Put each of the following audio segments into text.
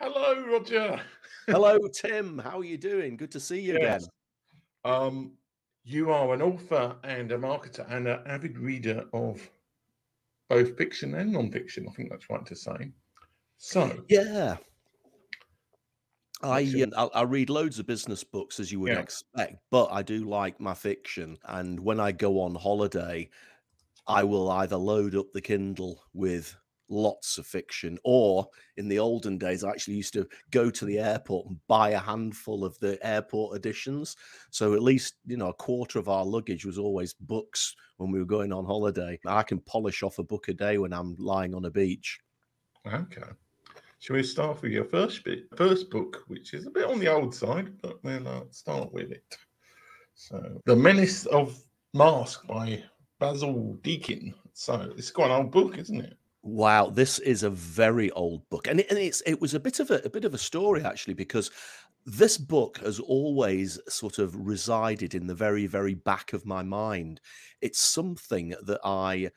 Hello, Roger. Hello, Tim. How are you doing? Good to see you again. You are an author and a marketer and an avid reader of both fiction and non-fiction. I think that's right to say. So yeah, I read loads of business books, as you would expect, but I do like my fiction. And when I go on holiday, I will either load up the Kindle with lots of fiction, or in the olden days, I actually used to go to the airport and buy a handful of the airport editions. So at least, you know, a quarter of our luggage was always books when we were going on holiday. I can polish off a book a day when I'm lying on a beach. Okay. Shall we start with your first book, which is a bit on the old side, but we'll start with it. So, The Menace of Mask by Basil Deakin. So, it's quite an old book, isn't it? Wow, this is a very old book. And it was a bit of a story, actually, because this book has always sort of resided in the very, very back of my mind. It's something that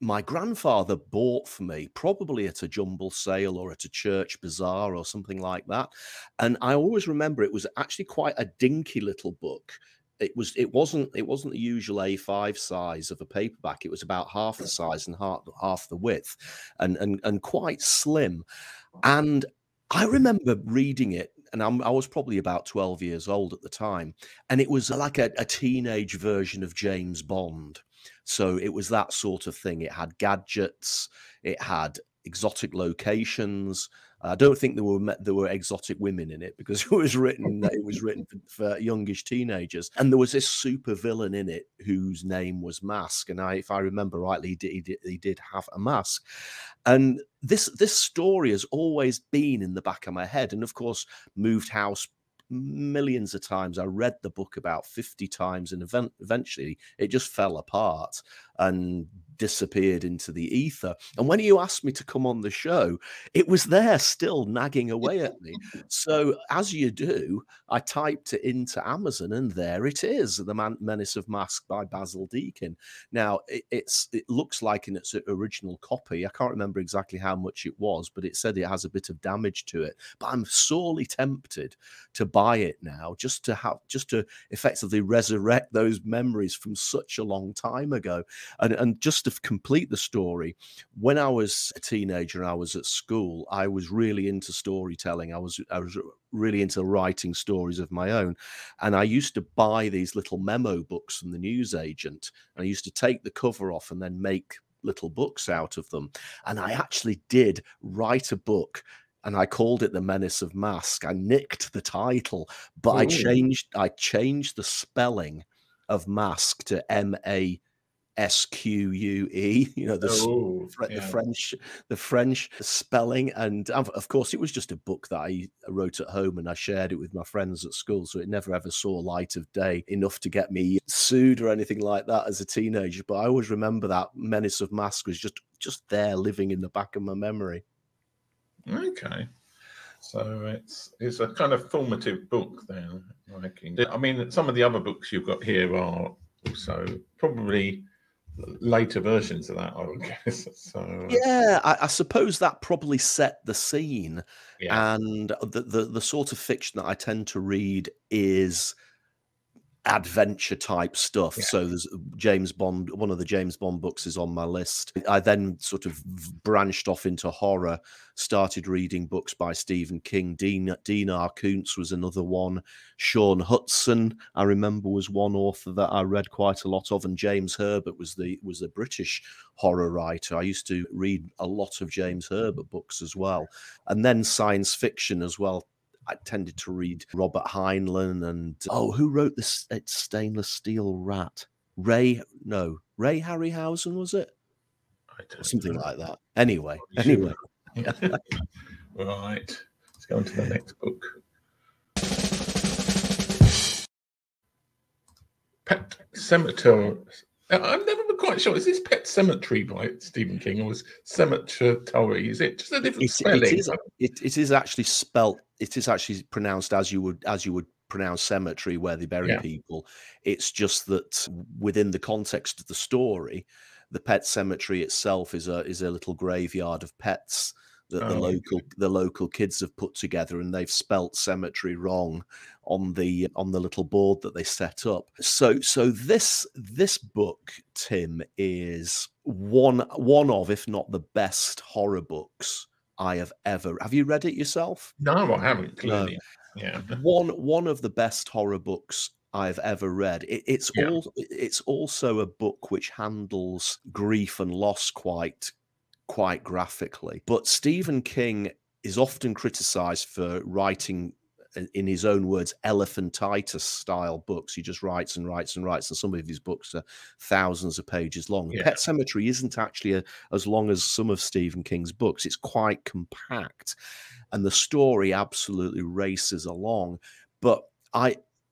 my grandfather bought for me, probably at a jumble sale or at a church bazaar or something like that. And I always remember it was actually quite a dinky little book. It wasn't the usual A5 size of a paperback. It was about half the size and half the width, and quite slim. And I remember reading it, and I was probably about 12 years old at the time. And it was like a teenage version of James Bond. So it was that sort of thing. It had gadgets. It had exotic locations. I don't think there were exotic women in it, because it was written for youngish teenagers. And there was this super villain in it whose name was Mask. And if I remember rightly, he did have a mask. And this story has always been in the back of my head. And of course, moved house millions of times. I read the book about 50 times, and eventually it just fell apart and disappeared into the ether. And when you asked me to come on the show, it was there still nagging away at me. So as you do, I typed it into Amazon, and there it is, The Menace of Mask by Basil Deakin. Now, it looks like in its original copy, I can't remember exactly how much it was, but it said it has a bit of damage to it. But I'm sorely tempted to buy it now, just to effectively resurrect those memories from such a long time ago. And just to complete the story, when I was a teenager and I was at school, I was really into storytelling. I was really into writing stories of my own. And I used to buy these little memo books from the newsagent. And I used to take the cover off and then make little books out of them. And I actually did write a book, and I called it The Menace of Mask. I nicked the title, but I changed the spelling of Mask to M-A-S-Q-U-E, you know, the French spelling. And of course, it was just a book that I wrote at home, and I shared it with my friends at school, so it never ever saw light of day enough to get me sued or anything like that as a teenager. But I always remember that Menace of Mask was just there, living in the back of my memory. Okay, so it's a kind of formative book then. I mean, some of the other books you've got here are also probably later versions of that, I would guess. So yeah, I suppose that probably set the scene. Yeah. And the sort of fiction that I tend to read is adventure type stuff. Yeah. So there's James Bond. One of the James Bond books is on my list. I then sort of branched off into horror, started reading books by Stephen King. Dean R. Koontz was another one. Shaun Hutson, I remember, was one author that I read quite a lot of. And James Herbert was a British horror writer. I used to read a lot of James Herbert books as well. And then science fiction as well. I tended to read Robert Heinlein and, oh, who wrote this? It's Stainless Steel Rat. Ray Harryhausen, was it? I don't Something know. Like that. Anyway. Yeah. Right. Let's go on to the next book. Pet Cemetery. I'm never quite sure. Is this Pet Cemetery by Stephen King, or is Cemetery? Is it just a different spelling? It is actually spelt. It is actually pronounced as you would pronounce cemetery, where they bury people. It's just that within the context of the story, the Pet Cemetery itself is a little graveyard of pets. that the local kids have put together, and they've spelt cemetery wrong on the little board that they set up. So this book, Tim, is one of, if not the best horror books I have ever. Have you read it yourself? No, I haven't. Clearly, yeah. One of the best horror books I've ever read. It's also a book which handles grief and loss quite graphically. But Stephen King is often criticized for writing, in his own words, elephantitis style books. He just writes and writes and writes, and some of his books are thousands of pages long. Yeah. Pet Sematary isn't actually as long as some of Stephen King's books. It's quite compact, and the story absolutely races along. But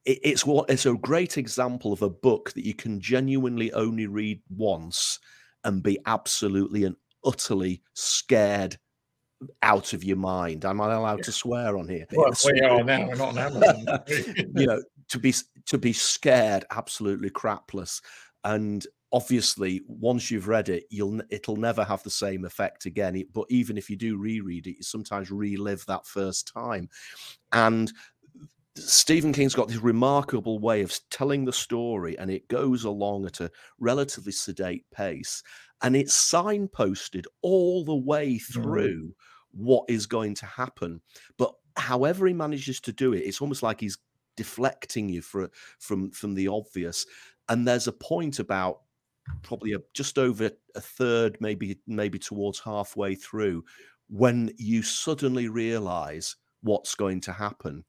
it's a great example of a book that you can genuinely only read once and be absolutely and utterly scared out of your mind. Am I allowed to swear on here? Well, we are now. We're not on Amazon. You know, to be scared absolutely crapless. And obviously, once you've read it, it'll never have the same effect again. But even if you do reread it, you sometimes relive that first time. And Stephen King's got this remarkable way of telling the story, and it goes along at a relatively sedate pace, and it's signposted all the way through what is going to happen. But however he manages to do it, it's almost like he's deflecting you from the obvious. And there's a point about probably just over a third, maybe towards halfway through, when you suddenly realize what's going to happen,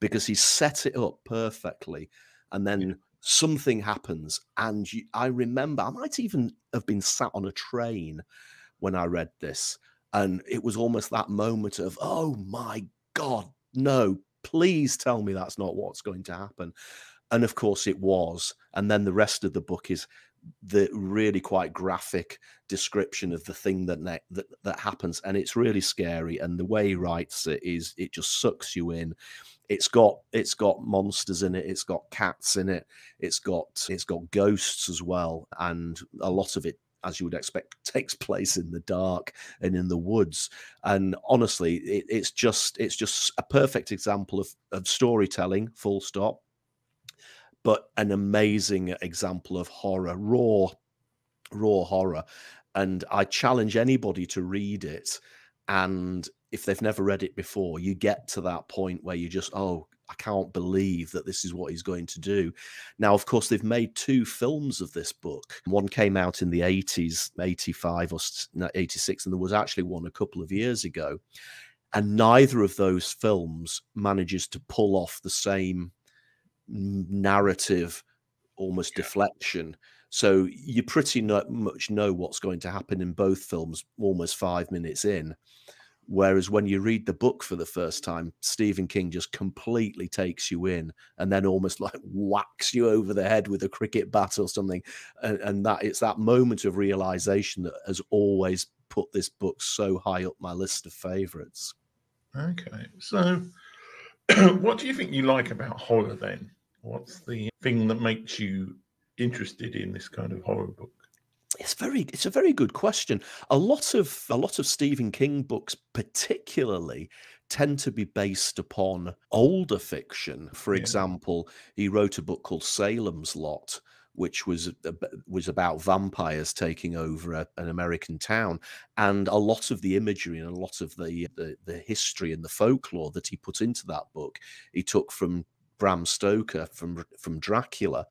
because he set it up perfectly, and then something happens. And I remember, I might even have been sat on a train when I read this, and it was almost that moment of, oh my God, no, please tell me that's not what's going to happen. And of course it was. And then the rest of the book is the really quite graphic description of the thing that happens, and it's really scary. And the way he writes it is, it just sucks you in. It's got monsters in it. It's got cats in it. It's got ghosts as well. And a lot of it, as you would expect, takes place in the dark and in the woods. And honestly, it's just a perfect example of storytelling, full stop, but an amazing example of horror, raw horror. And I challenge anybody to read it, and if they've never read it before, you get to that point where you just, oh, I can't believe that this is what he's going to do. Now, of course, they've made two films of this book. One came out in the 80s, 85 or 86, and there was actually one a couple of years ago. And neither of those films manages to pull off the same narrative, almost deflection. So you pretty much know what's going to happen in both films almost 5 minutes in. Whereas when you read the book for the first time, Stephen King just completely takes you in, and then almost like whacks you over the head with a cricket bat or something. And that it's that moment of realization that has always put this book so high up my list of favorites. Okay. So what do you think you like about horror then? What's the thing that makes you interested in this kind of horror book? It's a very good question. A lot of Stephen King books particularly tend to be based upon older fiction. For example, he wrote a book called Salem's Lot, which was about vampires taking over an American town. And a lot of the imagery and a lot of the history and the folklore that he put into that book, he took from Bram Stoker, from Dracula.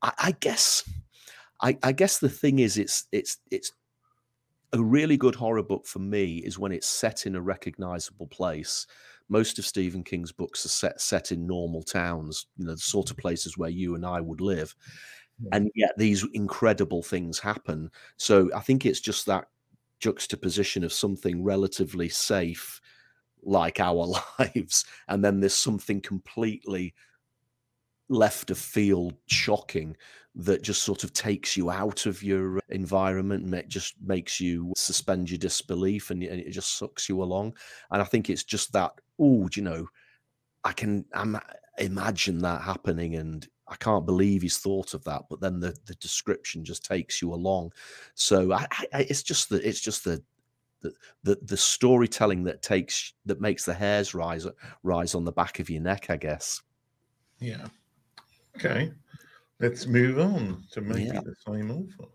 I guess the thing is, it's a really good horror book for me is when it's set in a recognizable place. Most of Stephen King's books are set in normal towns, you know, the sort of places where you and I would live, and yet these incredible things happen. So I think it's just that juxtaposition of something relatively safe, like our lives, and then there's something completely left of field, shocking, that just sort of takes you out of your environment, and it just makes you suspend your disbelief, and it just sucks you along. And I think it's just that, oh, you know, I can imagine that happening, and I can't believe he's thought of that. But then the description just takes you along. So it's just the the storytelling that makes the hairs rise on the back of your neck, I guess. Yeah. Okay. Let's move on to maybe the same author.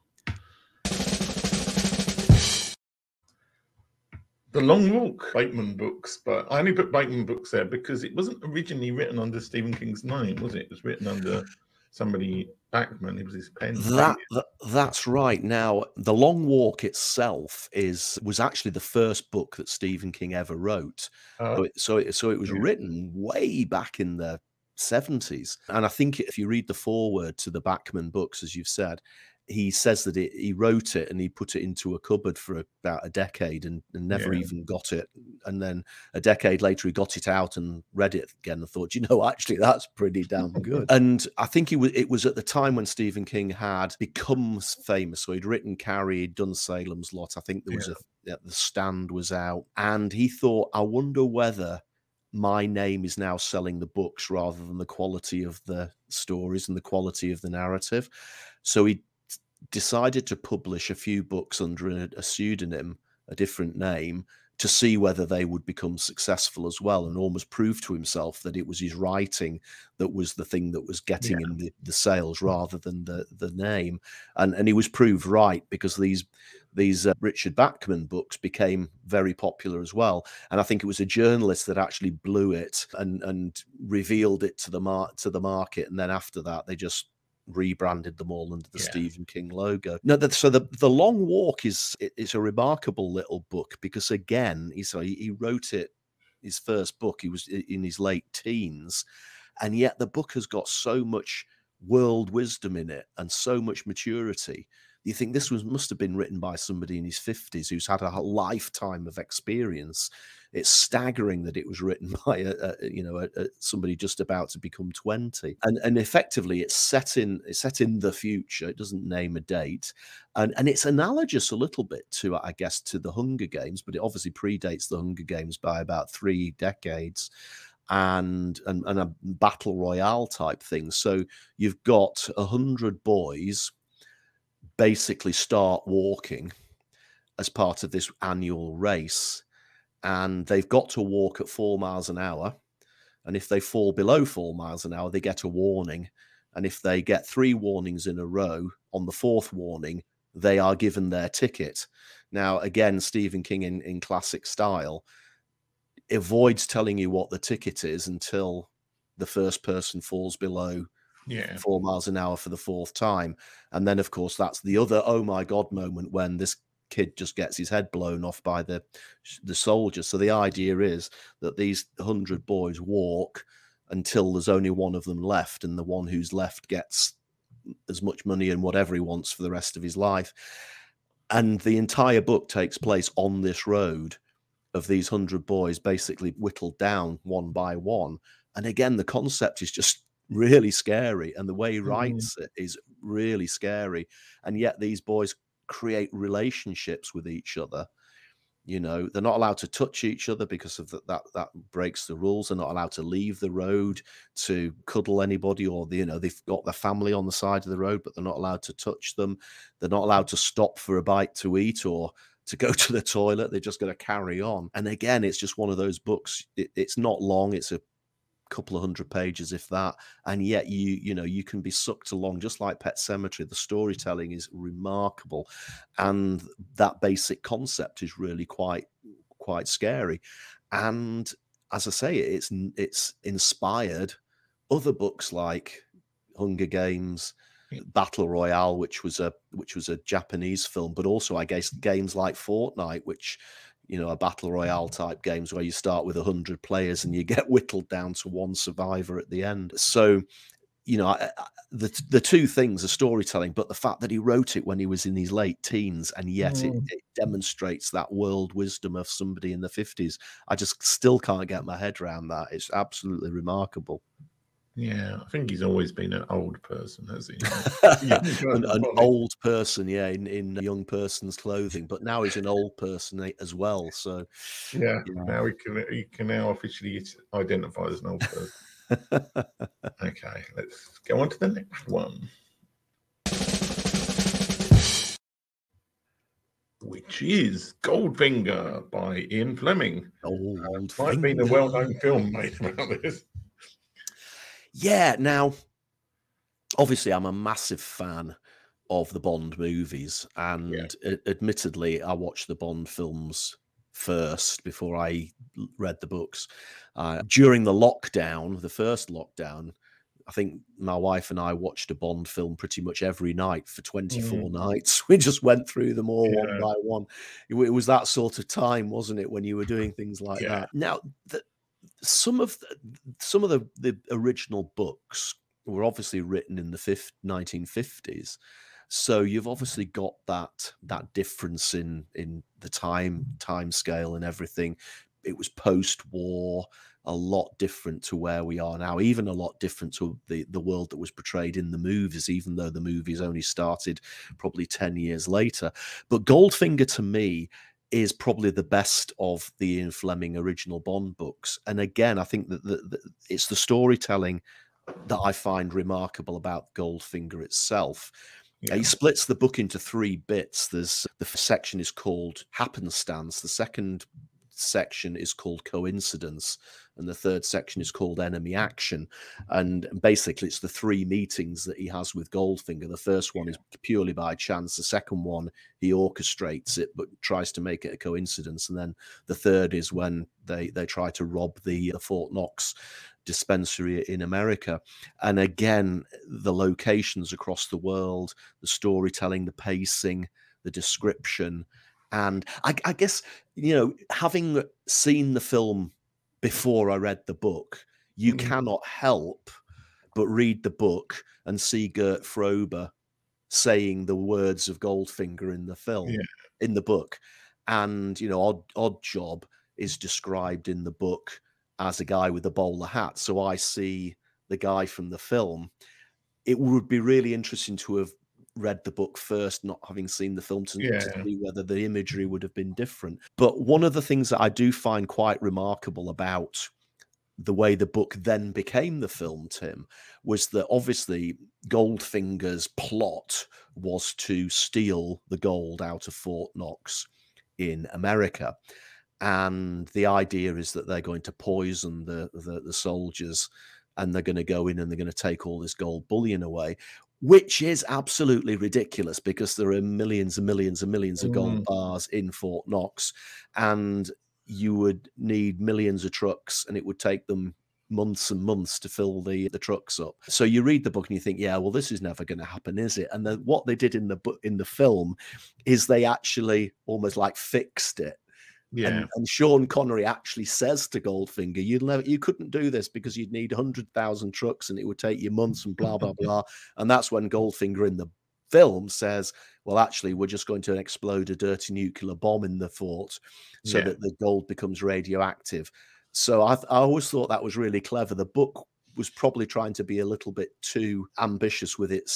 The Long Walk, Bateman Books, but I only put Bateman Books there because it wasn't originally written under Stephen King's name, was it? It was written under somebody, Backman, it was his pen. That's right. Now, The Long Walk itself was actually the first book that Stephen King ever wrote. So it was written way back in the 70s. And I think if you read the foreword to the Backman Books, as you've said, he says that he wrote it and he put it into a cupboard for about a decade and never even got it. And then a decade later, he got it out and read it again and thought, you know, actually, that's pretty damn good. And I think it was at the time when Stephen King had become famous. So he'd written Carrie, he'd done Salem's Lot. I think there was The Stand was out. And he thought, I wonder whether my name is now selling the books rather than the quality of the stories and the quality of the narrative. So he decided to publish a few books under a pseudonym, a different name, to see whether they would become successful as well, and almost prove to himself that it was his writing that was the thing that was getting him the sales rather than the name. And he was proved right, because these Richard Bachman books became very popular as well. And I think it was a journalist that actually blew it and revealed it to the market. And then after that, they just rebranded them all under the Stephen King logo. No, so the Long Walk is a remarkable little book, because again, he wrote it, his first book, he was in his late teens, and yet the book has got so much world wisdom in it and so much maturity. You think this must have been written by somebody in his 50s who's had a lifetime of experience. It's staggering that it was written by somebody just about to become 20, and effectively it's set in the future. It doesn't name a date, and it's analogous a little bit to, I guess, to the Hunger Games, but it obviously predates the Hunger Games by about 3 decades. And a battle royale type thing. So you've got 100 boys basically start walking as part of this annual race, and they've got to walk at 4 miles an hour. And if they fall below 4 miles an hour, they get a warning. And if they get 3 warnings in a row, on the 4th warning, they are given their ticket. Now, again, Stephen King in classic style avoids telling you what the ticket is until the first person falls below 4 miles an hour for the 4th time. And then, of course, that's the other oh my god moment when this kid just gets his head blown off by the soldier. So the idea is that these 100 boys walk until there's only one of them left, and the one who's left gets as much money and whatever he wants for the rest of his life. And the entire book takes place on this road of these 100 boys basically whittled down one by one. And again, the concept is just really scary, and the way he writes it is really scary. And yet these boys create relationships with each other. You know, they're not allowed to touch each other because of that breaks the rules. They're not allowed to leave the road to cuddle anybody, or they've got their family on the side of the road, but they're not allowed to touch them. They're not allowed to stop for a bite to eat or to go to the toilet. They're just going to carry on. And again, it's just one of those books. It's not long. It's a couple of 100 pages, if that, and yet you can be sucked along, just like Pet Sematary. The storytelling is remarkable, and that basic concept is really quite scary. And as I say, it's inspired other books like Hunger Games, Battle Royale, which was a Japanese film, but also, I guess, games like Fortnite, which a battle royale type games where you start with 100 players and you get whittled down to one survivor at the end. So, the two things are storytelling, but the fact that he wrote it when he was in his late teens, and yet it demonstrates that world wisdom of somebody in the 50s. I just still can't get my head around that. It's absolutely remarkable. Yeah, I think he's always been an old person, has he? An old person, in a young person's clothing. But now he's an old person as well. So now he can now officially identify as an old person. Okay, let's go on to the next one. which is Goldfinger by Ian Fleming. Goldfinger. Might have been a well-known film made about this. Yeah, now, obviously, I'm a massive fan of the Bond movies, and admittedly, I watched the Bond films first before I read the books. During the lockdown, the first lockdown, I think my wife and I watched a Bond film pretty much every night for 24 nights. We just went through them all one by one. It was that sort of time, wasn't it, when you were doing things like that? Now, some of the original books were obviously written in the 1950s, so you've obviously got that difference in the time scale and everything. It was post-war, a lot different to where we are now, even a lot different to the world that was portrayed in the movies, even though the movies only started probably 10 years later. But Goldfinger, to me, is probably the best of the Ian Fleming original Bond books. And again, I think that it's the storytelling that I find remarkable about Goldfinger itself. Yeah. He splits the book into three bits. The first section is called Happenstance, the second section is called Coincidence, and the third section is called Enemy Action. And basically, it's the three meetings that he has with Goldfinger. The first one is purely by chance. The second one, he orchestrates it but tries to make it a coincidence. And then the third is when they try to rob the Fort Knox dispensary in America. And again, the locations across the world, the storytelling, the pacing, the description. And I guess, you know, having seen the film before I read the book, you cannot help but read the book and see Gert Fröbe saying the words of Goldfinger in the film, in the book. And, you know, Odd Job is described in the book as a guy with a bowler hat. So I see the guy from the film. It would be really interesting to have read the book first, not having seen the film, to see whether the imagery would have been different. But one of the things that I do find quite remarkable about the way the book then became the film, Tim, was that obviously Goldfinger's plot was to steal the gold out of Fort Knox in America. And the idea is that they're going to poison the soldiers, and they're going to go in and they're going to take all this gold bullion away, which is absolutely ridiculous because there are millions and millions and millions of gold bars in Fort Knox, and you would need millions of trucks, and it would take them months and months to fill the trucks up. So you read the book and you think, yeah, well, this is never going to happen, is it? And then what they did in the book, in the film, is they actually almost like fixed it. Yeah. And Sean Connery actually says to Goldfinger, you couldn't do this because you'd need 100,000 trucks and it would take you months and blah, blah, blah. And that's when Goldfinger in the film says, well, actually, we're just going to explode a dirty nuclear bomb in the fort so that the gold becomes radioactive. So I always thought that was really clever. The book was probably trying to be a little bit too ambitious with its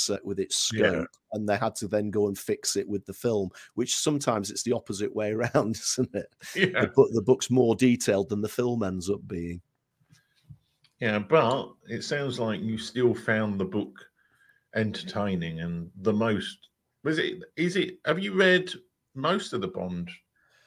scope, and they had to then go and fix it with the film, which sometimes it's the opposite way around, isn't it? Yeah. The book's more detailed than the film ends up being. Yeah, but it sounds like you still found the book entertaining. And the most, have you read most of the Bond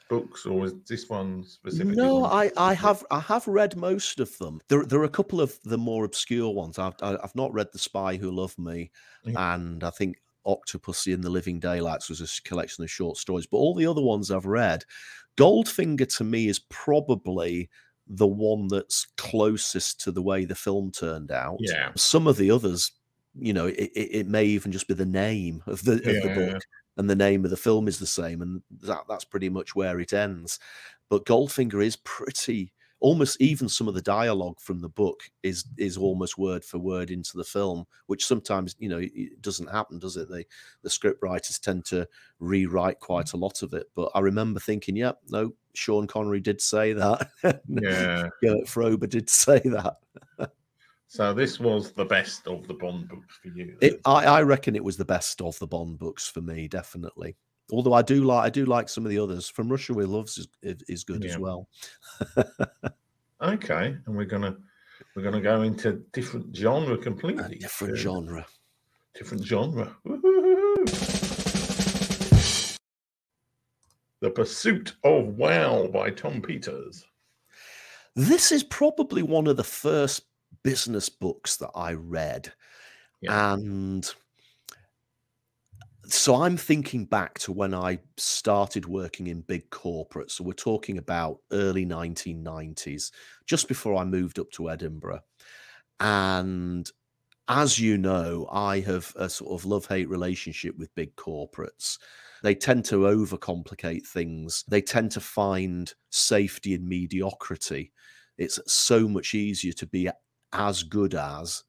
books, or is this one specifically? No, I have read most of them. There are a couple of the more obscure ones. I've not read The Spy Who Loved Me, and I think Octopussy and the Living Daylights was a collection of short stories. But all the other ones I've read. Goldfinger to me is probably the one that's closest to the way the film turned out. Yeah. Some of the others, you know, it may even just be the name of the book. Yeah. And the name of the film is the same, and that's pretty much where it ends. But Goldfinger is pretty, almost even some of the dialogue from the book is almost word for word into the film, which sometimes, you know, it doesn't happen, does it? The script writers tend to rewrite quite a lot of it. But I remember thinking, yep, no, Sean Connery did say that. Yeah. Gert Fröbe did say that. So this was the best of the Bond books for you. I reckon it was the best of the Bond books for me, definitely. Although I do like some of the others. From Russia with Love is good as well. Okay, and we're gonna go into different genre completely. Different genre. Woo-hoo-hoo-hoo. The Pursuit of Wow by Tom Peters. This is probably one of the first business books that I read. Yeah. And so I'm thinking back to when I started working in big corporates. So we're talking about early 1990s, just before I moved up to Edinburgh. And as you know, I have a sort of love-hate relationship with big corporates. They tend to overcomplicate things. They tend to find safety in mediocrity. It's so much easier to be as good as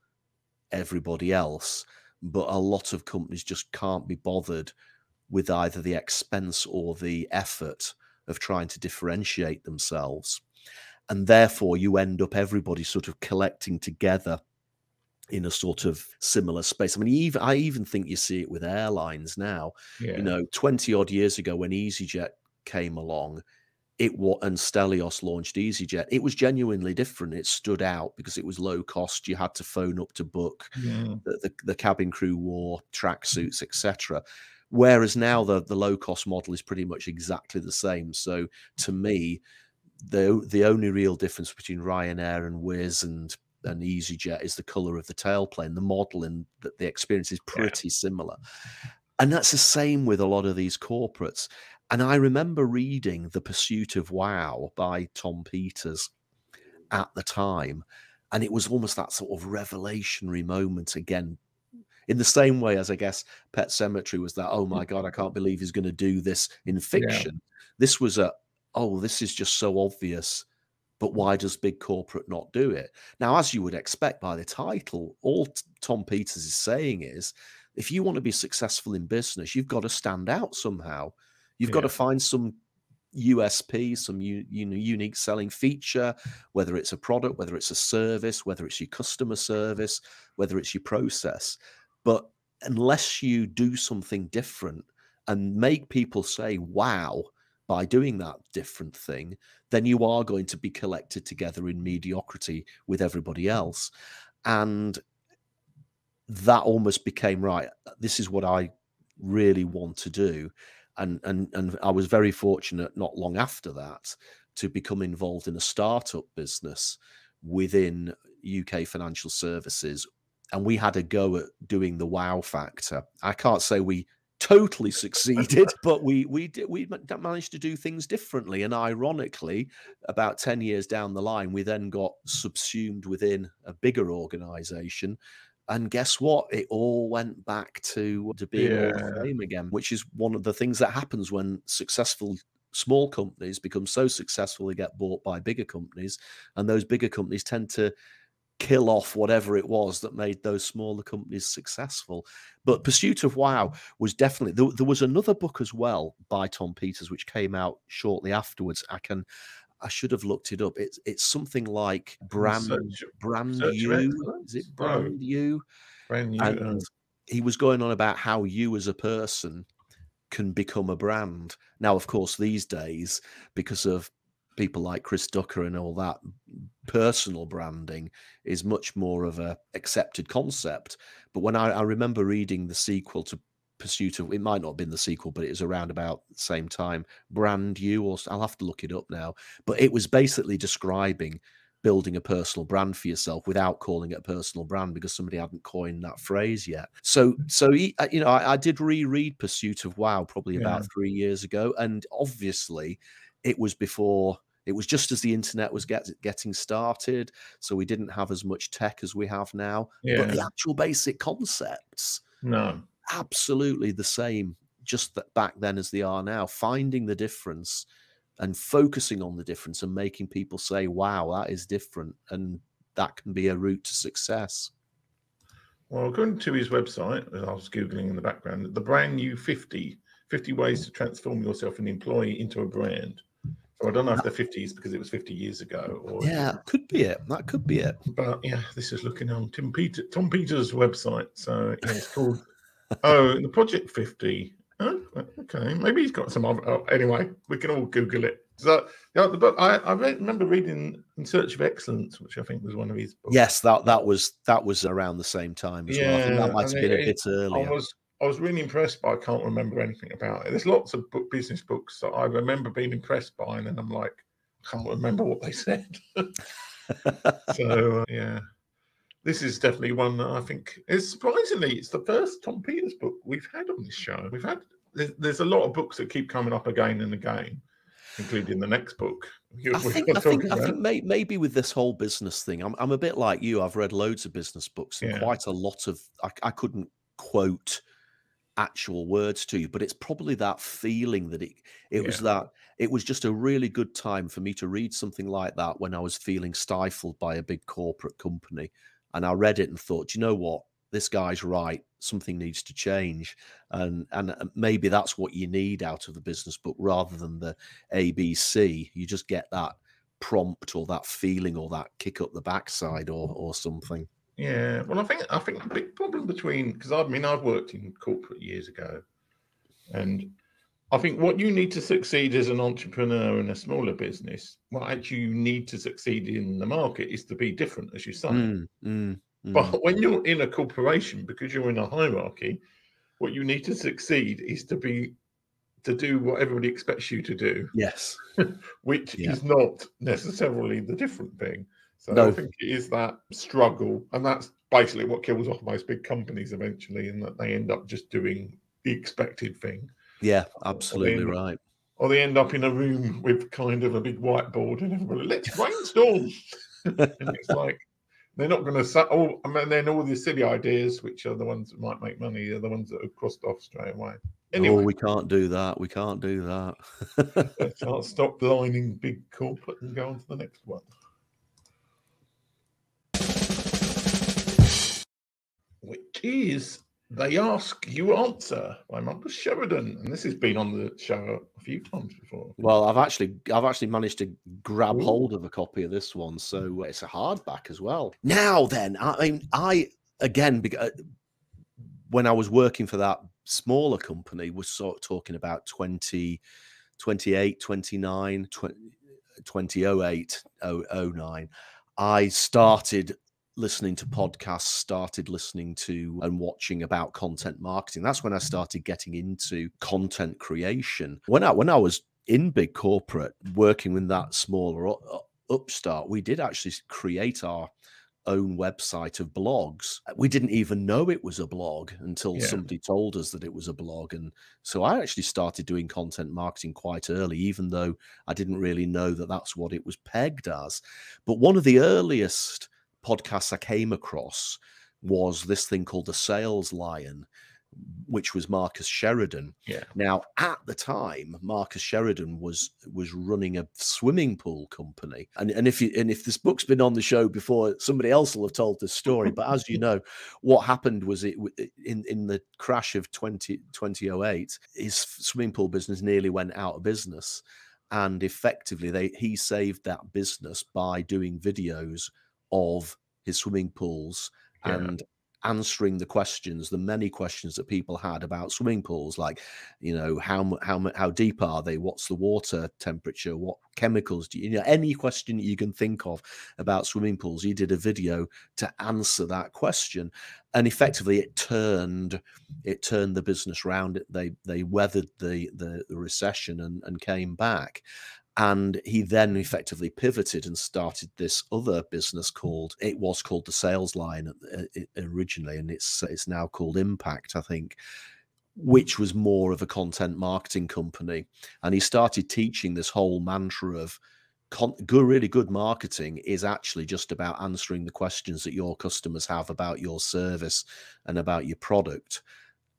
everybody else. But a lot of companies just can't be bothered with either the expense or the effort of trying to differentiate themselves. And therefore, you end up everybody sort of collecting together in a sort of similar space. I mean, I even think you see it with airlines now. Yeah. You know, 20-odd years ago when EasyJet came along, and Stelios launched EasyJet, it was genuinely different. It stood out because it was low cost. You had to phone up to book. Yeah. The cabin crew wore tracksuits, etc. Whereas now the low-cost model is pretty much exactly the same. So to me, the only real difference between Ryanair and Wizz and EasyJet is the colour of the tailplane. The model and the experience is pretty similar. And that's the same with a lot of these corporates. And I remember reading The Pursuit of Wow by Tom Peters at the time. And it was almost that sort of revelationary moment again, in the same way as I guess Pet Sematary was that, oh my God, I can't believe he's going to do this in fiction. Yeah. This was oh, this is just so obvious, but why does big corporate not do it? Now, as you would expect by the title, all Tom Peters is saying is, if you want to be successful in business, you've got to stand out somehow. You've got to find some USP, some unique selling feature, whether it's a product, whether it's a service, whether it's your customer service, whether it's your process. But unless you do something different and make people say, wow, by doing that different thing, then you are going to be collected together in mediocrity with everybody else. And that almost became, right, this is what I really want to do. And I was very fortunate not long after that to become involved in a startup business within UK financial services. And we had a go at doing the wow factor. I can't say we totally succeeded, but we managed to do things differently. And ironically, about 10 years down the line, we then got subsumed within a bigger organization. And guess what? It all went back to being all the same again, which is one of the things that happens when successful small companies become so successful they get bought by bigger companies. And those bigger companies tend to kill off whatever it was that made those smaller companies successful. But Pursuit of Wow was definitely... There was another book as well by Tom Peters, which came out shortly afterwards. I should have looked it up. It's something like Brand You. And he was going on about how you as a person can become a brand. Now, of course, these days, because of people like Chris Ducker and all that, personal branding is much more of an accepted concept. But when I remember reading the sequel to Pursuit of, it might not have been the sequel, but it was around about the same time, Brand You, or I'll have to look it up now, but it was basically describing building a personal brand for yourself without calling it a personal brand because somebody hadn't coined that phrase yet. So you know, I did reread Pursuit of Wow probably about 3 years ago, and obviously it was before, it was just as the internet was getting started, so we didn't have as much tech as we have now, but the actual basic concepts, no, absolutely the same just that back then as they are now. Finding the difference and focusing on the difference and making people say, wow, that is different, and that can be a route to success. Well, going to his website, I was googling in the background, the Brand New 50 ways to transform yourself, an employee, into a brand. So I don't know if the 50s because it was 50 years ago, or could be it. That could be it. But yeah, this is looking on Tom Peters' website. So it's called the Project 50. Oh, okay, maybe he's got some other. Oh, anyway, we can all Google it. So, yeah, the book I remember reading, In Search of Excellence, which I think was one of his books. Yes, that was around the same time as well. I think that might have been a bit earlier. I was I was really impressed, but I can't remember anything about it. There's lots of business books that I remember being impressed by, and then I'm like, I can't remember what they said. So, yeah, this is definitely one that I think is surprisingly, it's the first Tom Peters book we've had on this show. We've had, there's a lot of books that keep coming up again and again, including the next book. I think maybe with this whole business thing, I'm a bit like you. I've read loads of business books, and quite a lot of, I couldn't quote actual words to you, but it's probably that feeling that it was just a really good time for me to read something like that when I was feeling stifled by a big corporate company. And I read it and thought, you know what, this guy's right, something needs to change. And maybe that's what you need out of the business book rather than the ABC. You just get that prompt or that feeling or that kick up the backside or something. Yeah, well, I think the big problem between, because I mean, I've worked in corporate years ago, and I think what you need to succeed as an entrepreneur in a smaller business, what actually you need to succeed in the market is to be different, as you say. But when you're in a corporation, because you're in a hierarchy, what you need to succeed is to do what everybody expects you to do. Yes, which is not necessarily the different thing. So I think it is that struggle, and that's basically what kills off most big companies eventually, in that they end up just doing the expected thing. Yeah, absolutely right. Or they end up in a room with kind of a big whiteboard and everybody, let's brainstorm. And it's like, they're not going to say, oh, I mean, then all these silly ideas, which are the ones that might make money, are the ones that are crossed off straight away. Anyway, oh, we can't do that. We can't do that. I can't stop lining big corporate and go on to the next one. Which is They Ask, You Answer by Marcus Sheridan, and this has been on the show a few times before. Well, I've actually managed to grab hold of a copy of this one, so it's a hardback as well. Now then, I mean, again, when I was working for that smaller company, was sort of talking about 2008, 2009. I started listening to podcasts, started listening to and watching about content marketing. That's when I started getting into content creation. When I was in big corporate, working with that smaller upstart, we did actually create our own website of blogs. We didn't even know it was a blog until somebody told us that it was a blog. And so I actually started doing content marketing quite early, even though I didn't really know that that's what it was pegged as. But one of the earliest podcasts I came across was this thing called The Sales Lion, which was Marcus Sheridan. Yeah. Now, at the time, Marcus Sheridan was running a swimming pool company. And if this book's been on the show before, somebody else will have told this story. But as you know, what happened was in the crash of 2008, his swimming pool business nearly went out of business. And effectively, he saved that business by doing videos of his swimming pools and answering the questions, the many questions that people had about swimming pools, like, you know, how deep are they? What's the water temperature? What chemicals do you know? Any question you can think of about swimming pools, he did a video to answer that question, and effectively it turned the business round. They weathered the recession and came back. And he then effectively pivoted and started this other business called The Sales Lion originally, and it's now called Impact, I think, which was more of a content marketing company. And he started teaching this whole mantra of really good marketing is actually just about answering the questions that your customers have about your service and about your product.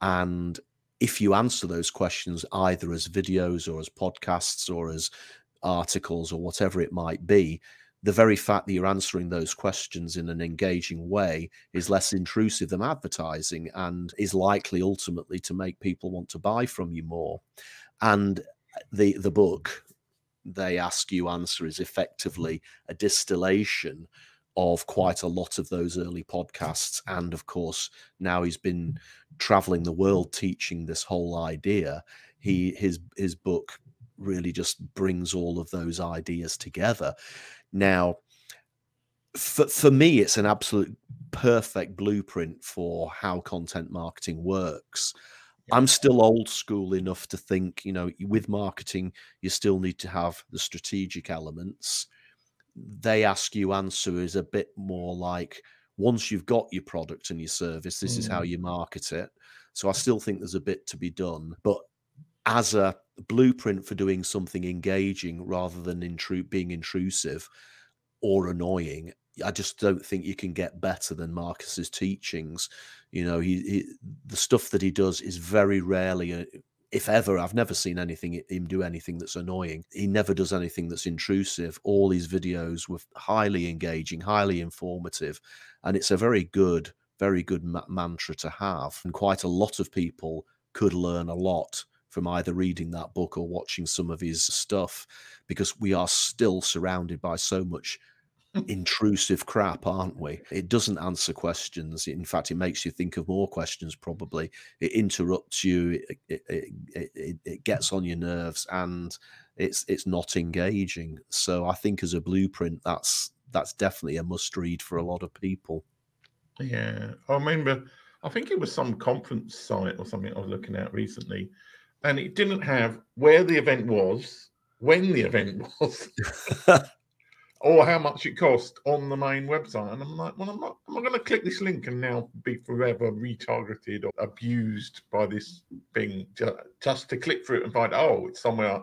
And if you answer those questions either as videos or as podcasts or as articles or whatever it might be, the very fact that you're answering those questions in an engaging way is less intrusive than advertising and is likely ultimately to make people want to buy from you more. And the book, They Ask You Answer, is effectively a distillation of quite a lot of those early podcasts. And of course, now he's been traveling the world teaching this whole idea. His book really just brings all of those ideas together. Now, for me, it's an absolute perfect blueprint for how content marketing works. Yeah. I'm still old school enough to think, you know, with marketing, you still need to have the strategic elements. They ask you answer is a bit more like, once you've got your product and your service, this is how you market it. So I still think there's a bit to be done, but as a blueprint for doing something engaging rather than being intrusive or annoying, I just don't think you can get better than Marcus's teachings. You know, the stuff that he does is very rarely, if ever, I've never seen him do anything that's annoying. He never does anything that's intrusive. All his videos were highly engaging, highly informative, and it's a very good mantra to have. And quite a lot of people could learn a lot from either reading that book or watching some of his stuff, because we are still surrounded by so much intrusive crap, aren't we? It doesn't answer questions. In fact, it makes you think of more questions, probably. It interrupts you, it gets on your nerves, and it's not engaging. So I think as a blueprint, that's definitely a must read for a lot of people. Yeah, I remember, I think it was some conference site or something I was looking at recently, and it didn't have where the event was, when the event was, or how much it cost on the main website. And I'm like, well, I'm not going to click this link and now be forever retargeted or abused by this thing just to click through it and find, oh, it's somewhere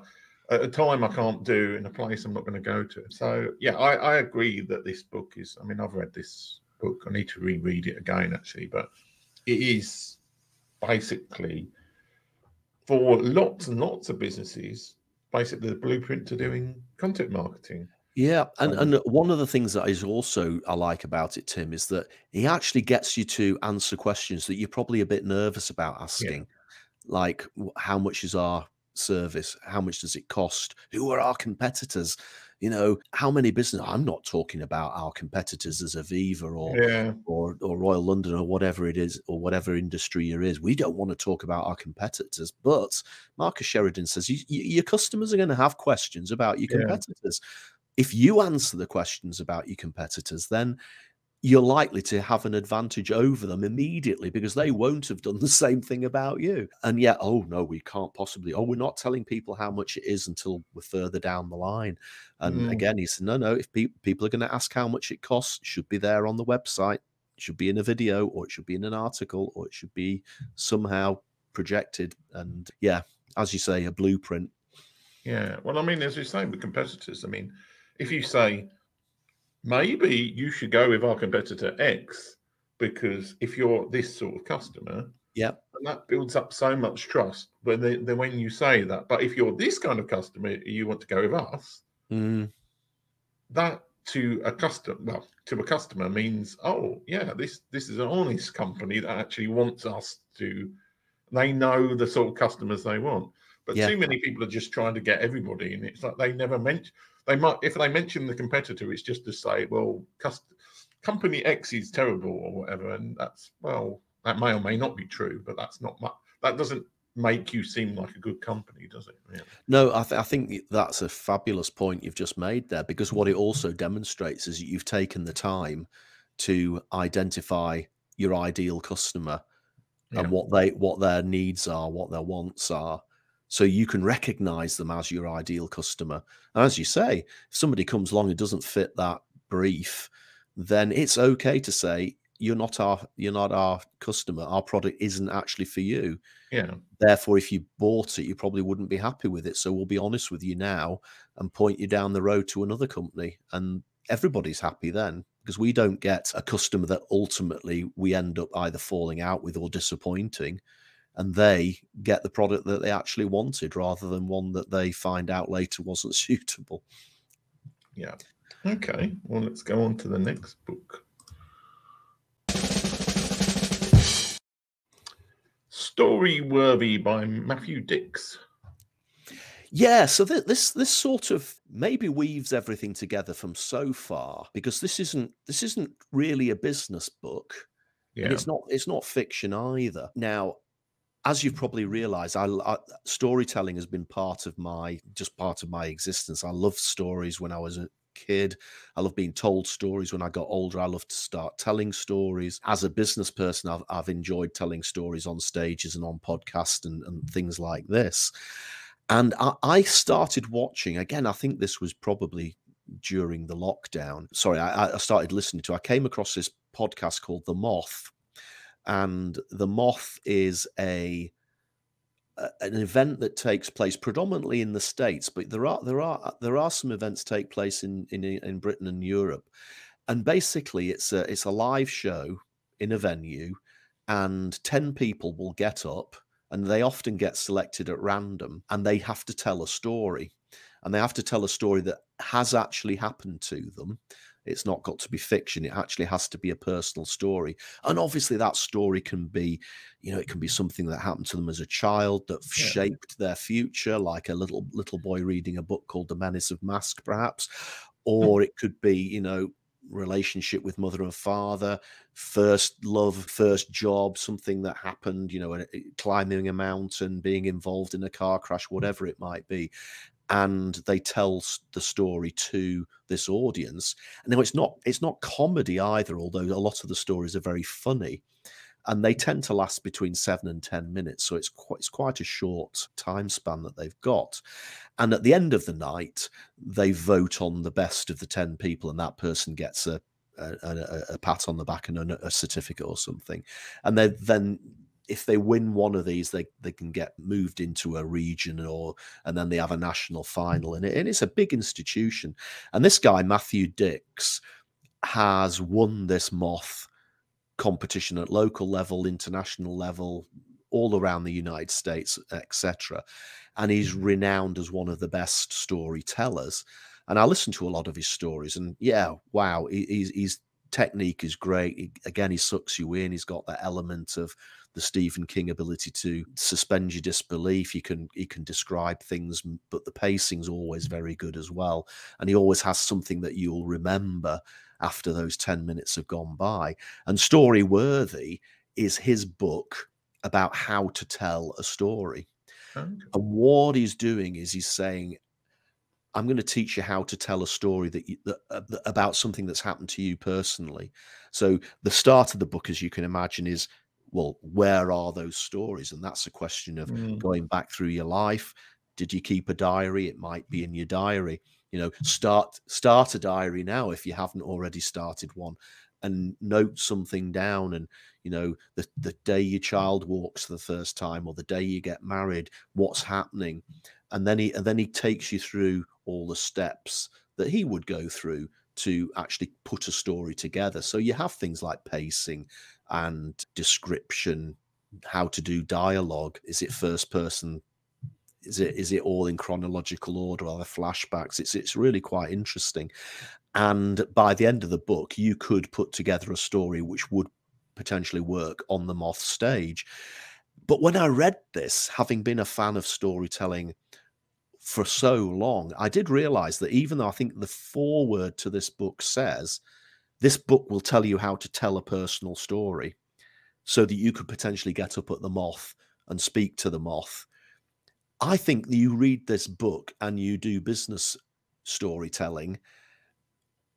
at a time I can't do, in a place I'm not going to go to. So, yeah, I agree that this book is, I mean, I've read this book. I need to reread it again, actually, but it is basically, for lots and lots of businesses, basically the blueprint to doing content marketing. Yeah, and one of the things that is also I like about it, Tim, is that he actually gets you to answer questions that you're probably a bit nervous about asking, like how much is our service? How much does it cost? Who are our competitors? You know, how many businesses? I'm not talking about our competitors as Aviva or Royal London or whatever it is, or whatever industry it is. We don't want to talk about our competitors. But Marcus Sheridan says your customers are going to have questions about your competitors. If you answer the questions about your competitors, then you're likely to have an advantage over them immediately, because they won't have done the same thing about you. And yet, oh, no, we can't possibly. Oh, we're not telling people how much it is until we're further down the line. And again, he said, no, if people are going to ask how much it costs, it should be there on the website. It should be in a video, or it should be in an article, or it should be somehow projected. And yeah, as you say, a blueprint. Yeah. Well, I mean, as you say, with competitors, I mean, if you say, maybe you should go with our competitor X, because if you're this sort of customer, and that builds up so much trust when you say that. But if you're this kind of customer, you want to go with us. That to a customer means, oh yeah, this is an honest company that actually wants us to. They know the sort of customers they want. But too many people are just trying to get everybody, and it's like they never mention. They might, if they mention the competitor, it's just to say, well, company X is terrible or whatever, and that's, well, that may or may not be true, but that's not much. That doesn't make you seem like a good company, does it? Yeah. No, I think that's a fabulous point you've just made there, because what it also demonstrates is that you've taken the time to identify your ideal customer and what their needs are, what their wants are. So you can recognize them as your ideal customer. And as you say, if somebody comes along and doesn't fit that brief, then it's okay to say, you're not our customer. Our product isn't actually for you. Yeah. Therefore, if you bought it, you probably wouldn't be happy with it. So we'll be honest with you now and point you down the road to another company. And everybody's happy then, because we don't get a customer that ultimately we end up either falling out with or disappointing. And they get the product that they actually wanted, rather than one that they find out later wasn't suitable. Yeah. Okay. Well, let's go on to the next book. Storyworthy by Matthew Dicks. Yeah, so this sort of maybe weaves everything together from so far, because this isn't really a business book. Yeah. And it's not fiction either. Now, as you probably realised, storytelling has been part of my existence. I loved stories when I was a kid. I love being told stories when I got older. I love to start telling stories. As a business person, I've enjoyed telling stories on stages and on podcasts and things like this. And I started watching, again, I think this was probably during the lockdown. Sorry, I started listening to, I came across this podcast called The Moth. And The Moth is an event that takes place predominantly in the States, but there are some events take place in Britain and Europe. And basically it's a live show in a venue, and 10 people will get up, and they often get selected at random, and they have to tell a story. And they have to tell a story that has actually happened to them. It's not got to be fiction. It actually has to be a personal story. And obviously that story can be, you know, it can be something that happened to them as a child that shaped their future, like a little boy reading a book called The Menace of Mask, perhaps. Or it could be, you know, relationship with mother and father, first love, first job, something that happened, you know, climbing a mountain, being involved in a car crash, whatever it might be. And they tell the story to this audience. And now it's not comedy either, although a lot of the stories are very funny, and they tend to last between 7 and 10 minutes. So it's quite a short time span that they've got. And at the end of the night, they vote on the best of the 10 people, and that person gets a pat on the back and a certificate or something. And then if they win one of these, they can get moved into a region, and then they have a national final. And it's a big institution. And this guy, Matthew Dicks, has won this Moth competition at local level, international level, all around the United States, etc. And he's renowned as one of the best storytellers. And I listen to a lot of his stories, and yeah, wow, he's technique is great. He sucks you in. He's got that element of the Stephen King ability to suspend your disbelief. He can describe things, but the pacing's always very good as well. And he always has something that you'll remember after those 10 minutes have gone by. And Storyworthy is his book about how to tell a story. Okay. And what he's doing is he's saying, I'm going to teach you how to tell a story that about something that's happened to you personally. So the start of the book, as you can imagine, is, well, where are those stories? And that's a question of going back through your life. Did you keep a diary? It might be in your diary. You know, start a diary now if you haven't already started one, and note something down. And, you know, the day your child walks for the first time, or the day you get married, what's happening? And then he takes you through all the steps that he would go through to actually put a story together. So you have things like pacing and description, how to do dialogue. Is it first person? Is it all in chronological order? Are there flashbacks? It's really quite interesting. And by the end of the book, you could put together a story which would potentially work on the Moth stage. But when I read this, having been a fan of storytelling for so long, I did realize that, even though I think the foreword to this book says, this book will tell you how to tell a personal story so that you could potentially get up at the Moth and speak to the Moth. I think you read this book and you do business storytelling,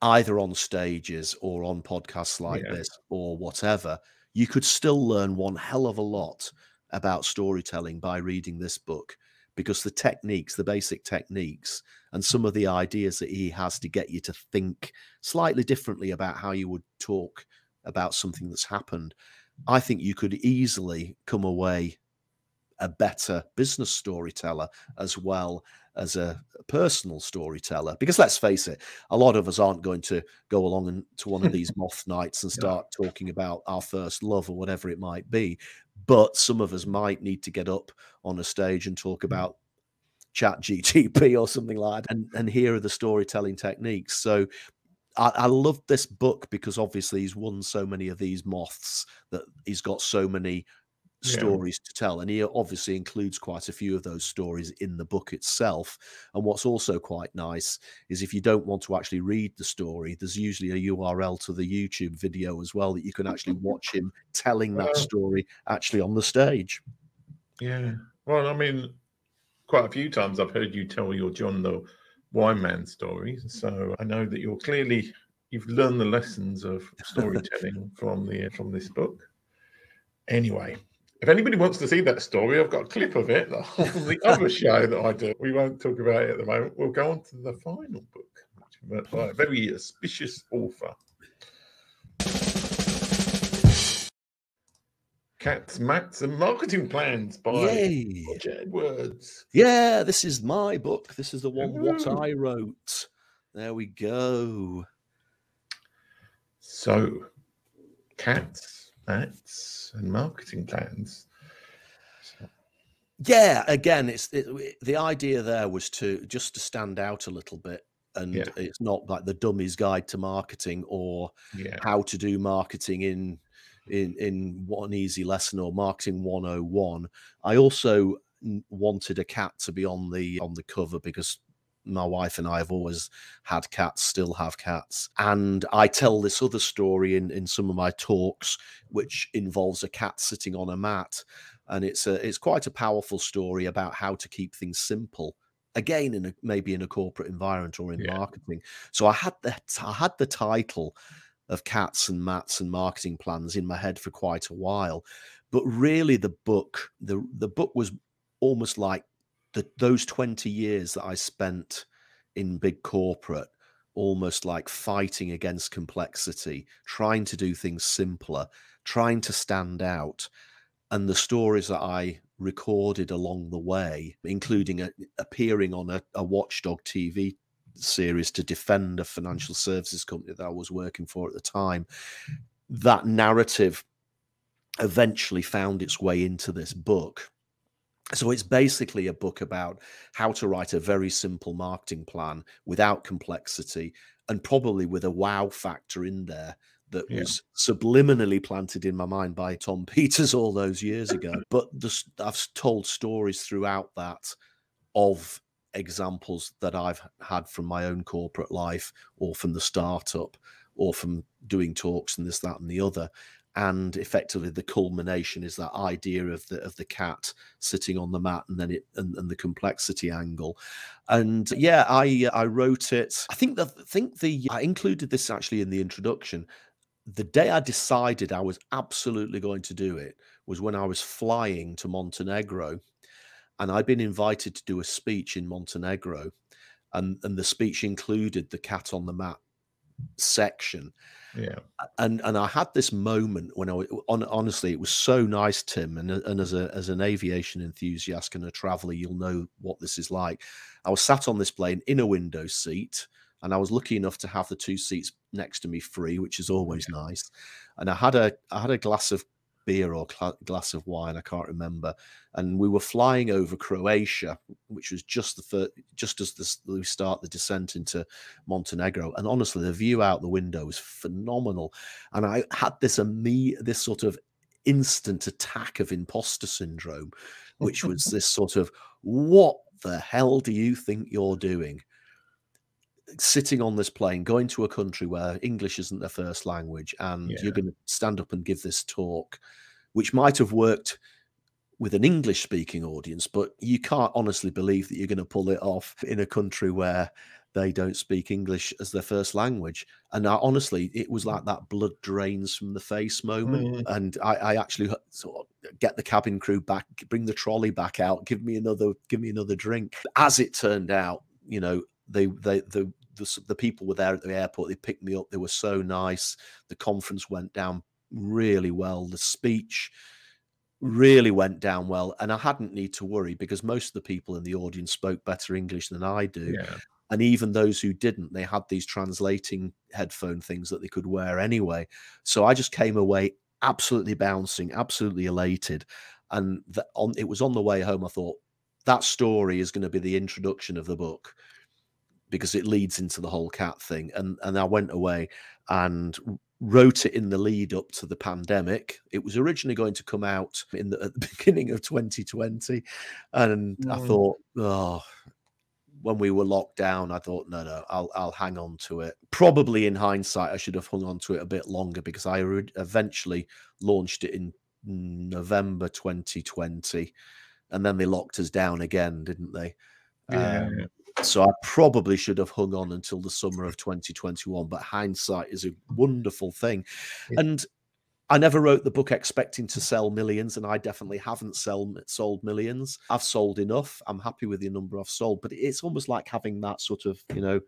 either on stages or on podcasts like this or whatever. You could still learn one hell of a lot about storytelling by reading this book, because the techniques, the basic techniques, and some of the ideas that he has to get you to think slightly differently about how you would talk about something that's happened, I think you could easily come away a better business storyteller as well as a personal storyteller. Because let's face it, a lot of us aren't going to go along to one of these Moth nights and start talking about our first love or whatever it might be. But some of us might need to get up on a stage and talk about ChatGPT or something like that. And here are the storytelling techniques. So I love this book, because obviously he's won so many of these Moths that he's got so many stories to tell, and he obviously includes quite a few of those stories in the book itself. And what's also quite nice is, if you don't want to actually read the story, there's usually a URL to the YouTube video as well that you can actually watch him telling that story actually on the stage. Yeah, well, I mean, quite a few times I've heard you tell your John, though, wine man stories. So I know that you've learned the lessons of storytelling from this book. Anyway, if anybody wants to see that story, I've got a clip of it on the other show that I do. We won't talk about it at the moment. We'll go on to the final book by a very auspicious author. Cats, Mats, and Marketing Plans by Roger Edwards. Yeah, this is my book. This is the one what I wrote. There we go. So, Cats, Mats, and Marketing Plans. Yeah, again, it's the idea there was just to stand out a little bit. And it's not like the Dummy's Guide to Marketing or how to do marketing in one easy lesson or marketing 101. I also wanted a cat to be on the cover because my wife and I have always had cats, still have cats. And I tell this other story in some of my talks, which involves a cat sitting on a mat. And it's quite a powerful story about how to keep things simple. Again, maybe in a corporate environment or in marketing. So I had the title of Cats and Mats and Marketing Plans in my head for quite a while, but really the book was almost like those 20 years that I spent in big corporate, almost like fighting against complexity, trying to do things simpler, trying to stand out. And the stories that I recorded along the way, including appearing on a Watchdog TV series to defend a financial services company that I was working for at the time. That narrative eventually found its way into this book. So it's basically a book about how to write a very simple marketing plan without complexity and probably with a wow factor in there that was subliminally planted in my mind by Tom Peters all those years ago. But I've told stories throughout that of examples that I've had from my own corporate life or from the startup or from doing talks and this, that, and the other. And effectively the culmination is that idea of the cat sitting on the mat and then and the complexity angle. And yeah, I wrote it. I included this actually in the introduction. The day I decided I was absolutely going to do it was when I was flying to Montenegro. And I'd been invited to do a speech in Montenegro, and the speech included the cat on the mat section. Yeah. And I had this moment when honestly, it was so nice, Tim. And as an aviation enthusiast and a traveler, you'll know what this is like. I was sat on this plane in a window seat, and I was lucky enough to have the two seats next to me free, which is always nice. And I had a glass of beer or glass of wine, I can't remember, and we were flying over Croatia, which was just as we start the descent into Montenegro. And honestly, the view out the window was phenomenal, and I had this sort of instant attack of imposter syndrome, which was this sort of, what the hell do you think you're doing? Sitting on this plane, going to a country where English isn't their first language, and you're going to stand up and give this talk, which might have worked with an English-speaking audience, but you can't honestly believe that you're going to pull it off in a country where they don't speak English as their first language. And honestly, it was like that blood drains from the face moment. And I actually sort of get the cabin crew back, bring the trolley back out, give me another drink. As it turned out, you know, the people were there at the airport. They picked me up. They were so nice. The conference went down really well. The speech really went down well. And I hadn't need to worry because most of the people in the audience spoke better English than I do. Yeah. And even those who didn't, they had these translating headphone things that they could wear anyway. So I just came away absolutely bouncing, absolutely elated. And it was on the way home, I thought, that story is going to be the introduction of the book, because it leads into the whole cat thing. And I went away and wrote it in the lead up to the pandemic. It was originally going to come out at the beginning of 2020. And I thought, when we were locked down, I thought, no, I'll hang on to it. Probably in hindsight, I should have hung on to it a bit longer, because I eventually launched it in November 2020. And then they locked us down again, didn't they? Yeah. So I probably should have hung on until the summer of 2021, but hindsight is a wonderful thing. Yeah. And I never wrote the book expecting to sell millions, and I definitely haven't sold millions. I've sold enough. I'm happy with the number I've sold, but it's almost like having that sort of, you know,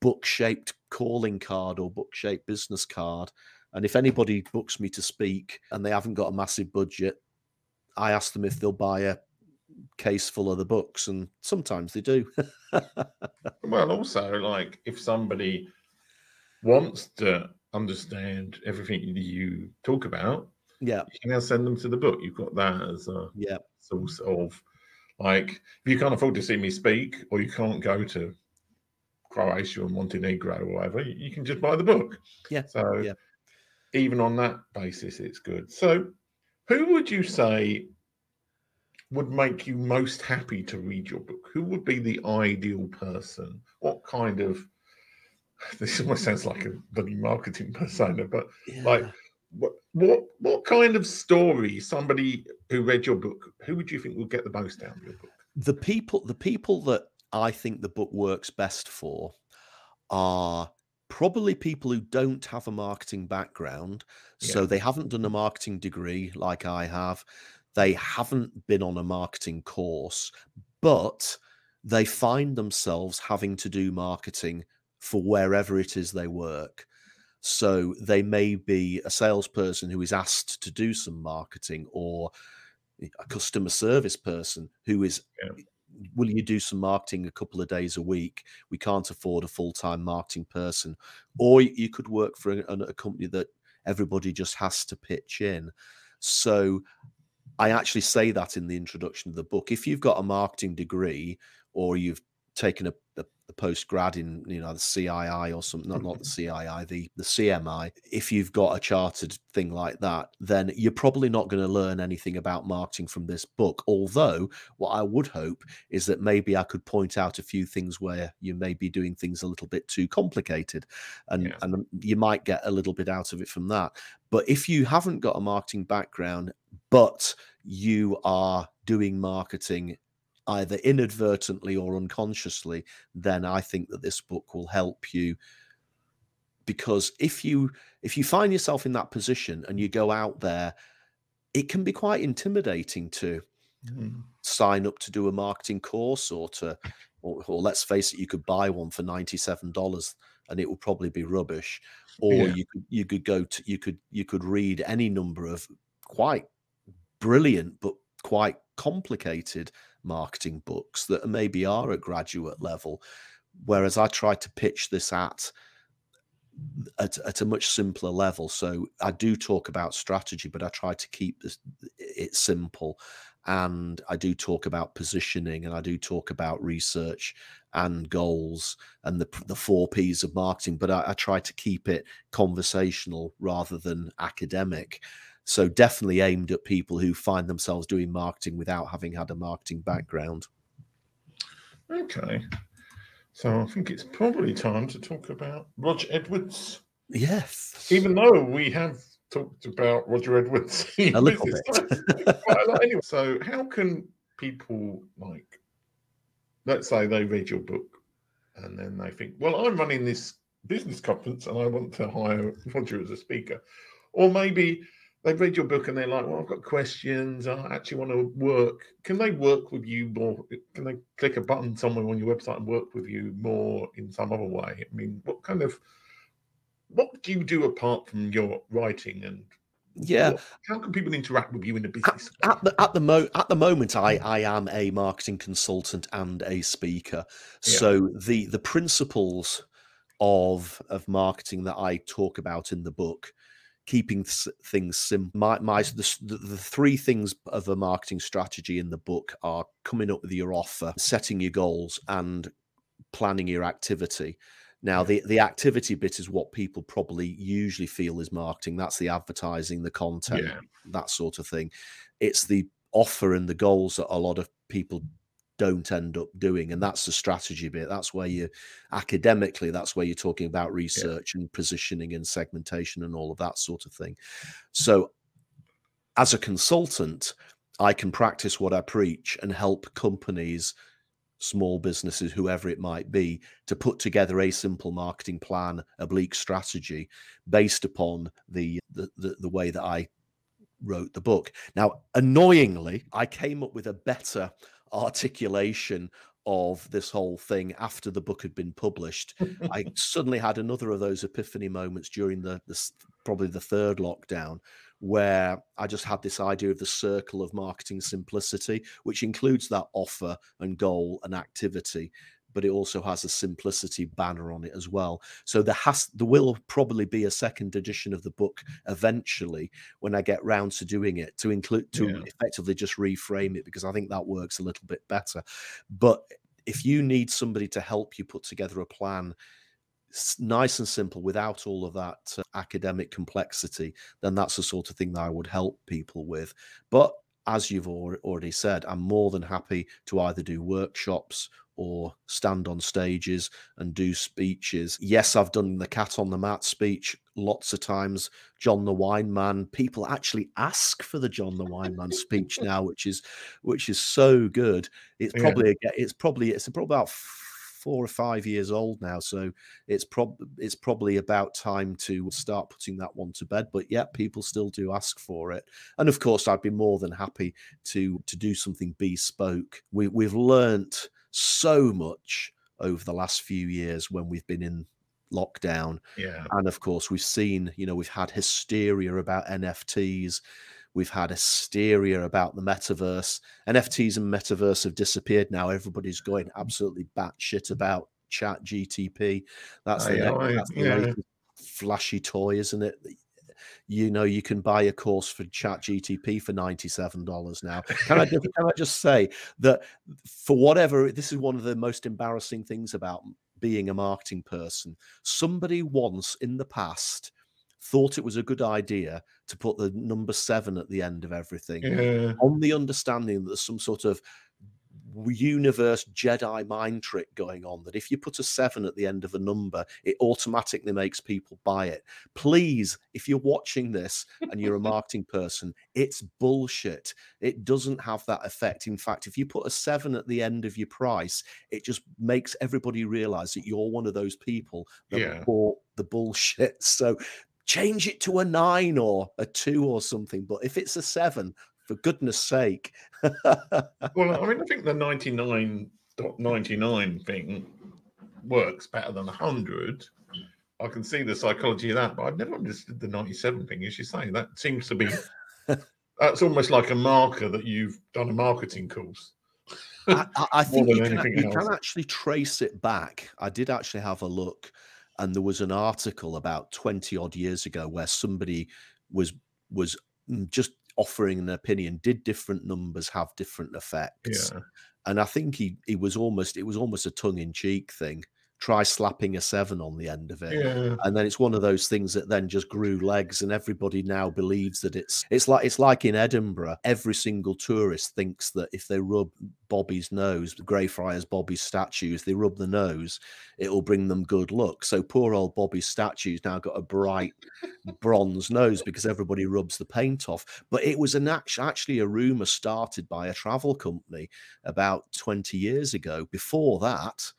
book-shaped calling card or book-shaped business card. And if anybody books me to speak and they haven't got a massive budget, I ask them if they'll buy a case full of the books, and sometimes they do. Well, also, like, if somebody wants to understand everything you talk about, yeah, you can now send them to the book. You've got that as a source of, like, if you can't afford to see me speak, or you can't go to Croatia or Montenegro or whatever, you can just buy the book. Yeah. So yeah, even on that basis, it's good. So who would you say would make you most happy to read your book? Who would be the ideal person? What kind of, this almost sounds like a bloody marketing persona, but like, what kind of story, somebody who read your book, who would you think will get the most out of your book? The people that I think the book works best for are probably people who don't have a marketing background. Yeah. So they haven't done a marketing degree like I have. They haven't been on a marketing course, but they find themselves having to do marketing for wherever it is they work. So they may be a salesperson who is asked to do some marketing, or a customer service person who is, will you do some marketing a couple of days a week? We can't afford a full-time marketing person. Or you could work for a company that everybody just has to pitch in. So I actually say that in the introduction of the book. If you've got a marketing degree, or you've taken a post-grad in, you know, the CII or something, not the CII, the CMI, if you've got a chartered thing like that, then you're probably not going to learn anything about marketing from this book. Although what I would hope is that maybe I could point out a few things where you may be doing things a little bit too complicated, and, and you might get a little bit out of it from that. But if you haven't got a marketing background, but you are doing marketing either inadvertently or unconsciously, then I think that this book will help you. Because if you find yourself in that position and you go out there, it can be quite intimidating to sign up to do a marketing course, or to, or let's face it, you could buy one for $97 and it will probably be rubbish. Or you could go to, you could read any number of quite brilliant but quite complicated marketing books that maybe are at graduate level, whereas I tried to pitch this at a much simpler level. So I do talk about strategy, but I try to keep it simple, and I do talk about positioning, and I do talk about research and goals and the 4 Ps of marketing, but I try to keep it conversational rather than academic. So definitely aimed at people who find themselves doing marketing without having had a marketing background. Okay. So I think it's probably time to talk about Roger Edwards. Yes. Even though we have talked about Roger Edwards a little bit. Anyway, so how can people, like, let's say they read your book and then they think, well, I'm running this business conference and I want to hire Roger as a speaker. Or maybe they've read your book and they're like, well, I've got questions. I actually want to work. Can they work with you more? Can they click a button somewhere on your website and work with you more in some other way? I mean, what kind of, what do you do apart from your writing? And how can people interact with you in a business? At the moment, I am a marketing consultant and a speaker. Yeah. So the principles of marketing that I talk about in the book, keeping things simple. The three things of a marketing strategy in the book are coming up with your offer, setting your goals, and planning your activity. Now, the activity bit is what people probably usually feel is marketing. That's the advertising, the content, that sort of thing. It's the offer and the goals that a lot of people don't end up doing, and that's the strategy bit. That's where you academically, that's where you're talking about research and positioning and segmentation and all of that sort of thing. So as a consultant, I can practice what I preach and help companies small businesses, whoever it might be, to put together a simple marketing plan, a bleak strategy based upon the way that I wrote the book. Now, annoyingly, I came up with a better articulation of this whole thing after the book had been published. I suddenly had another of those epiphany moments during the probably the third lockdown, where I just had this idea of the circle of marketing simplicity, which includes that offer and goal and activity, but it also has a simplicity banner on it as well. So there will probably be a second edition of the book eventually when I get round to doing it, to include, to effectively just reframe it, because I think that works a little bit better. But if you need somebody to help you put together a plan, nice and simple, without all of that academic complexity, then that's the sort of thing that I would help people with. But as you've already said, I'm more than happy to either do workshops or stand on stages and do speeches. Yes, I've done the Cat on the Mat speech lots of times. John the Wine Man. People actually ask for the John the Wine Man speech now, which is so good. It's probably about 4 or 5 years old now, so it's probably about time to start putting that one to bed. But yeah, people still do ask for it, and of course, I'd be more than happy to do something bespoke. We've learnt so much over the last few years when we've been in lockdown, and of course, we've seen, you know, we've had hysteria about NFTs. We've had hysteria about the metaverse. NFTs and metaverse have disappeared now. Everybody's going absolutely batshit about ChatGPT. That's the flashy toy, isn't it? You know, you can buy a course for ChatGPT for $97 now. Can I just say that, for whatever, this is one of the most embarrassing things about being a marketing person. Somebody once in the past thought it was a good idea to put the number 7 at the end of everything, on the understanding that there's some sort of universe Jedi mind trick going on, that if you put a 7 at the end of a number, it automatically makes people buy it. Please, if you're watching this and you're a marketing person, it's bullshit. It doesn't have that effect. In fact, if you put a 7 at the end of your price, it just makes everybody realize that you're one of those people that bought the bullshit. So change it to a 9 or a 2 or something. But if it's a 7, for goodness sake. Well, I mean, I think the 99.99 thing works better than 100. I can see the psychology of that, but I've never understood the 97 thing, as you say. That seems to be, that's almost like a marker that you've done a marketing course. I think you can actually trace it back. I did actually have a look, and there was an article about 20 odd years ago where somebody was just offering an opinion. Did different numbers have different effects? And I think it was almost a tongue-in-cheek thing. Try slapping a 7 on the end of it, and then it's one of those things that then just grew legs, and everybody now believes that it's like in Edinburgh, every single tourist thinks that if they rub Bobby's nose, Greyfriars Bobby's statues, they rub the nose, it will bring them good luck. So poor old Bobby's statue's now got a bright bronze nose because everybody rubs the paint off. But it was actually a rumor started by a travel company about 20 years ago. Before that,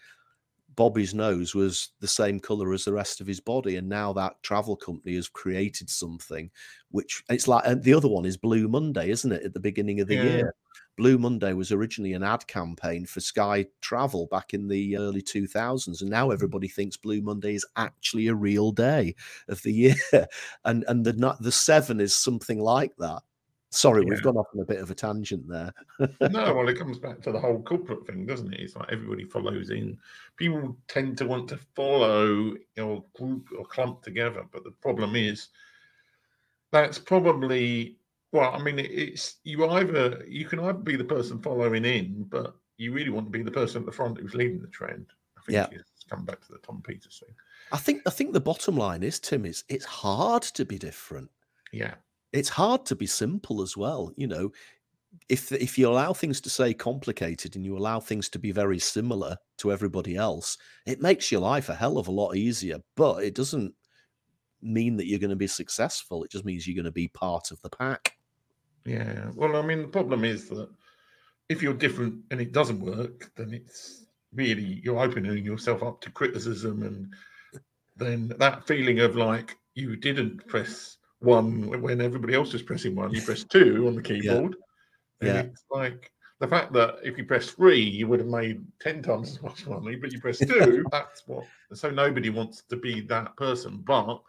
Bobby's nose was the same color as the rest of his body, and now that travel company has created something which, it's like, and the other one is Blue Monday, isn't it, at the beginning of the year. Blue Monday was originally an ad campaign for Sky Travel back in the early 2000s, and now everybody thinks Blue Monday is actually a real day of the year. And the 7 is something like that. Sorry, we've gone off on a bit of a tangent there. No, well, it comes back to the whole corporate thing, doesn't it? It's like everybody follows in. People tend to want to follow or group or clump together. But the problem is, that's probably, well, I mean, it's, you can either be the person following in, but you really want to be the person at the front who's leading the trend. I think it's come back to the Tom Peters thing. I think the bottom line is, Tim, is it's hard to be different. Yeah. It's hard to be simple as well. You know, if you allow things to stay complicated and you allow things to be very similar to everybody else, it makes your life a hell of a lot easier, but it doesn't mean that you're going to be successful. It just means you're going to be part of the pack. Yeah. Well, I mean, the problem is that if you're different and it doesn't work, then it's really, you're opening yourself up to criticism, and then that feeling of like you didn't press one when everybody else was pressing one, you press two on the keyboard. Yeah. And it's like the fact that if you press three, you would have made 10 times as much money, but you press two, that's what, so nobody wants to be that person. But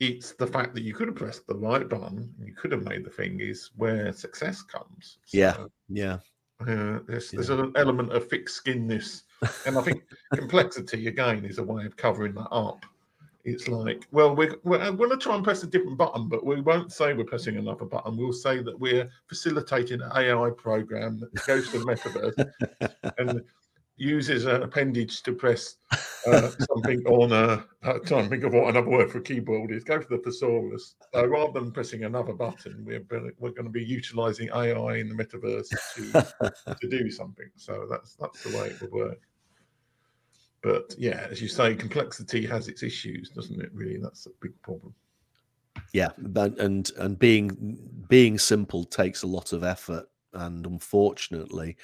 it's the fact that you could have pressed the right button, you could have made the thing, is where success comes. So, there's an element of thick-skinnedness, and I think complexity again is a way of covering that up. It's like, well, we're going to try and press a different button, but we won't say we're pressing another button. We'll say that we're facilitating an AI program that goes to the metaverse and uses an appendage to press something on a, I'm trying to think of what another word for a keyboard is, go for the thesaurus. So rather than pressing another button, we're going to be utilizing AI in the metaverse to do something. So that's the way it would work. But yeah, as you say, complexity has its issues, doesn't it, really? That's a big problem. Yeah, and being simple takes a lot of effort, and unfortunately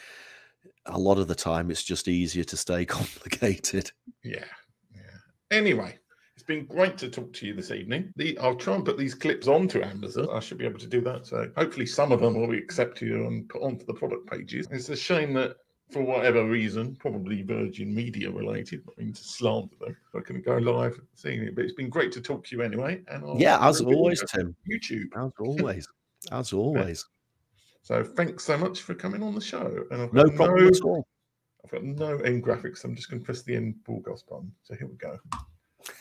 a lot of the time it's just easier to stay complicated. Yeah. Anyway, it's been great to talk to you this evening. I'll try and put these clips onto Amazon. I should be able to do that. So hopefully some of them will be accepted and put onto the product pages. It's a shame that for whatever reason, probably Virgin Media related, I mean, to slander them, I couldn't go live seeing it. But it's been great to talk to you anyway. And as always, Tim. YouTube. As always. As always. So thanks so much for coming on the show. And no problem at all. I've got no end graphics. I'm just going to press the end broadcast button. So here we go.